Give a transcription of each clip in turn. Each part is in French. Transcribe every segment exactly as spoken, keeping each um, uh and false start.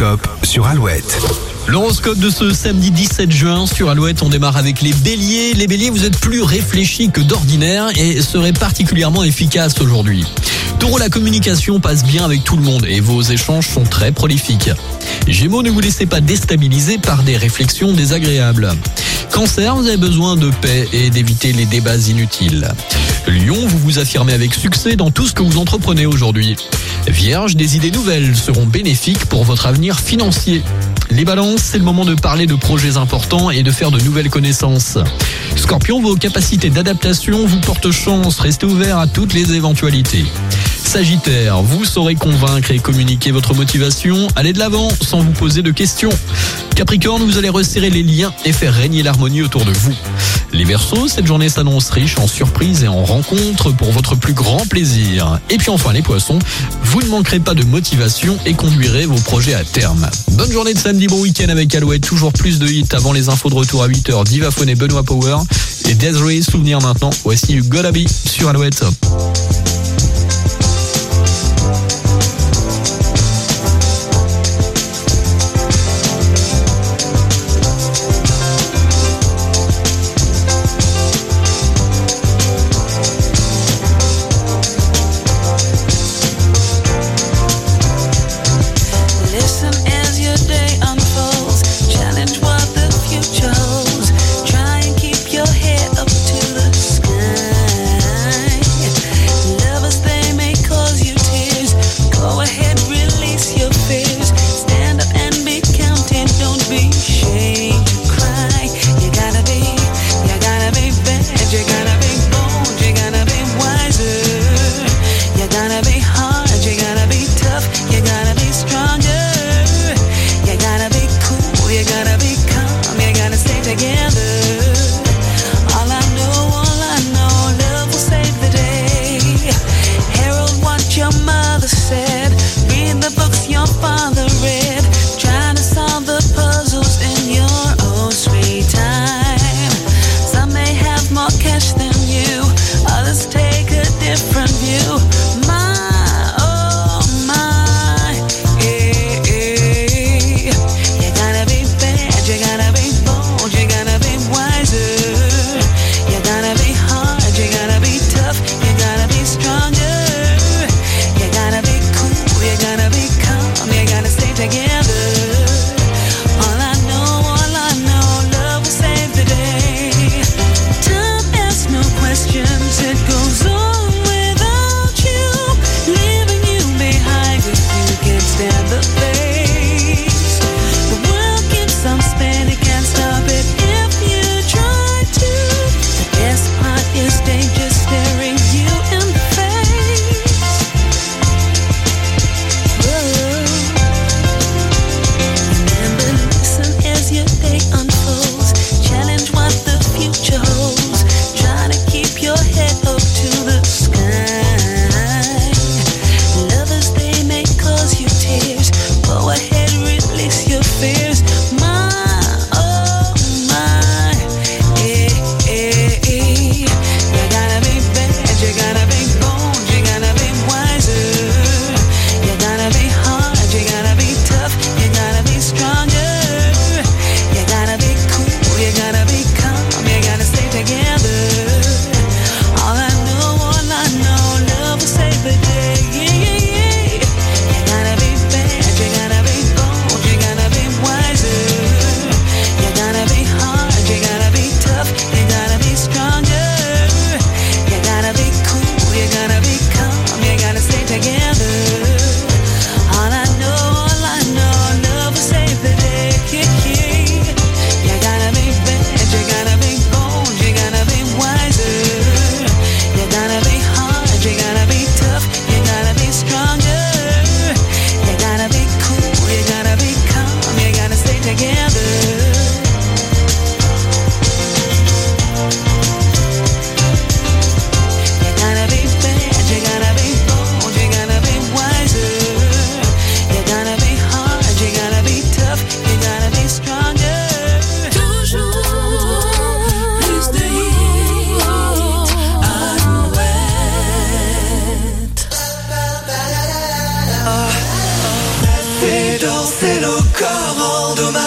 l'horoscope sur Alouette. L'horoscope de ce samedi dix-sept juin sur Alouette, on démarre avec les béliers. Les béliers, vous êtes plus réfléchis que d'ordinaire et serez particulièrement efficaces aujourd'hui. Taureau, la communication passe bien avec tout le monde et vos échanges sont très prolifiques. Gémeaux, ne vous laissez pas déstabiliser par des réflexions désagréables. Cancer, vous avez besoin de paix et d'éviter les débats inutiles. Lion, vous vous affirmez avec succès dans tout ce que vous entreprenez aujourd'hui. Vierge, des idées nouvelles seront bénéfiques pour votre avenir financier. Les balances, c'est le moment de parler de projets importants et de faire de nouvelles connaissances. Scorpion, vos capacités d'adaptation vous portent chance, restez ouvert à toutes les éventualités. Sagittaire, vous saurez convaincre et communiquer votre motivation, allez de l'avant sans vous poser de questions. Capricorne, vous allez resserrer les liens et faire régner l'harmonie autour de vous. Les Verseaux, cette journée s'annonce riche en surprises et en rencontres pour votre plus grand plaisir. Et puis enfin les Poissons, vous ne manquerez pas de motivation et conduirez vos projets à terme. Bonne journée de samedi, bon week-end avec Alouette, toujours plus de hits avant les infos de retour à huit heures. Divaphone et Benoît Power et Desiree, souvenir maintenant, voici You Gotta Be sur Alouette. Than you, others take a different view. My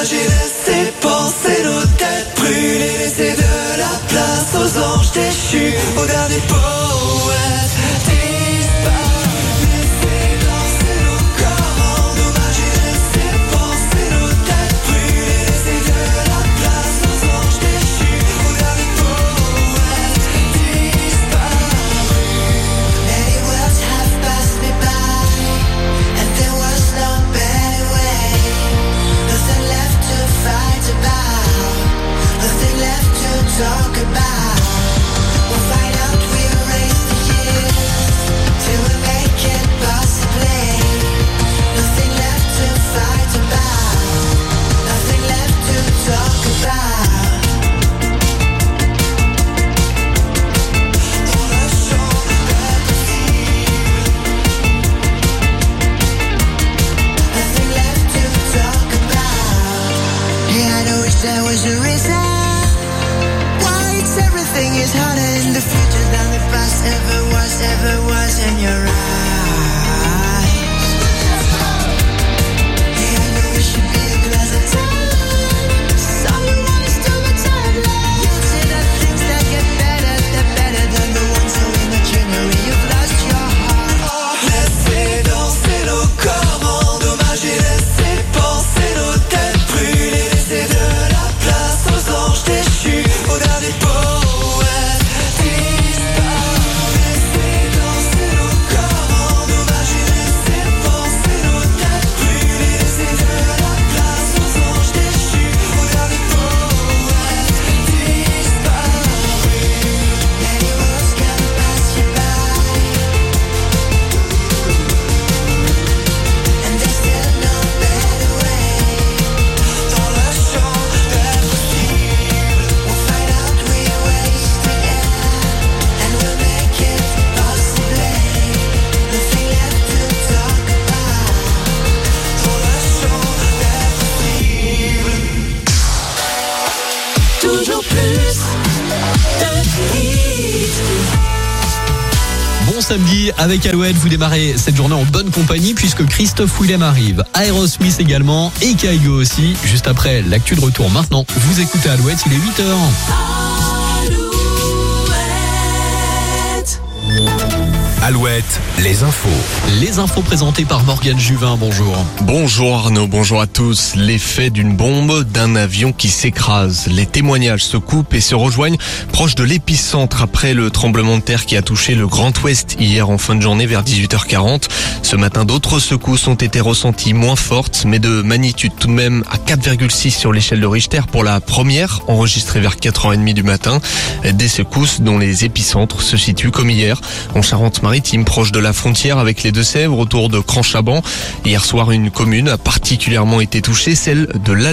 j'ai laissé penser nos têtes brûlées, laissé de la place aux anges déchus, au dernier poète disparu, laissé danser nos corps en hommage. J'ai laissé penser nos têtes brûlées, laissé de la place aux anges déchus, au dernier poète disparu. Many words have passed me by, and there was no better way. Nothing left to fight about, nothing left to talk about. There was a reason why it's everything is harder in the future than the past ever was, ever was in your eyes. Yeah, I know it should be a glass of time. Someone is too much time left. You see the things that get better, they're better than the ones who in the journey you've lost your heart. Oh, laissez danser nos corps en hommage et laissez penser nos têtes brûlées. Laissez de déchu au dernier poète disparu, laissez danser nos corps en hommage et laissez penser nos têtes brûlées, laissez de la place aux anges déchus, au dernier poète disparu. Many words can pass you by, and there's still no better way. Dans la chambre samedi avec Alouette, vous démarrez cette journée en bonne compagnie puisque Christophe Willem arrive, Aerosmith également et Kyo aussi, juste après l'actu de retour. Maintenant, vous écoutez Alouette, il est huit heures. Alouette. Alouette, les infos. Les infos présentées par Morgane Juvin, bonjour. Bonjour Arnaud, bonjour à tous. L'effet d'une bombe, d'un avion qui s'écrase. Les témoignages se coupent et se rejoignent proche de l'épicentre après le tremblement de terre qui a touché le Grand Ouest hier en fin de journée vers dix-huit heures quarante. Ce matin, d'autres secousses ont été ressenties moins fortes, mais de magnitude tout de même à quatre virgule six sur l'échelle de Richter pour la première, enregistrée vers quatre heures trente du matin. Des secousses dont les épicentres se situent comme hier en Charente-Marietime, proche de la frontière avec les Deux-Sèvres, autour de Cranchaban. Hier soir, une commune a particulièrement été touchée, celle de l'Alain.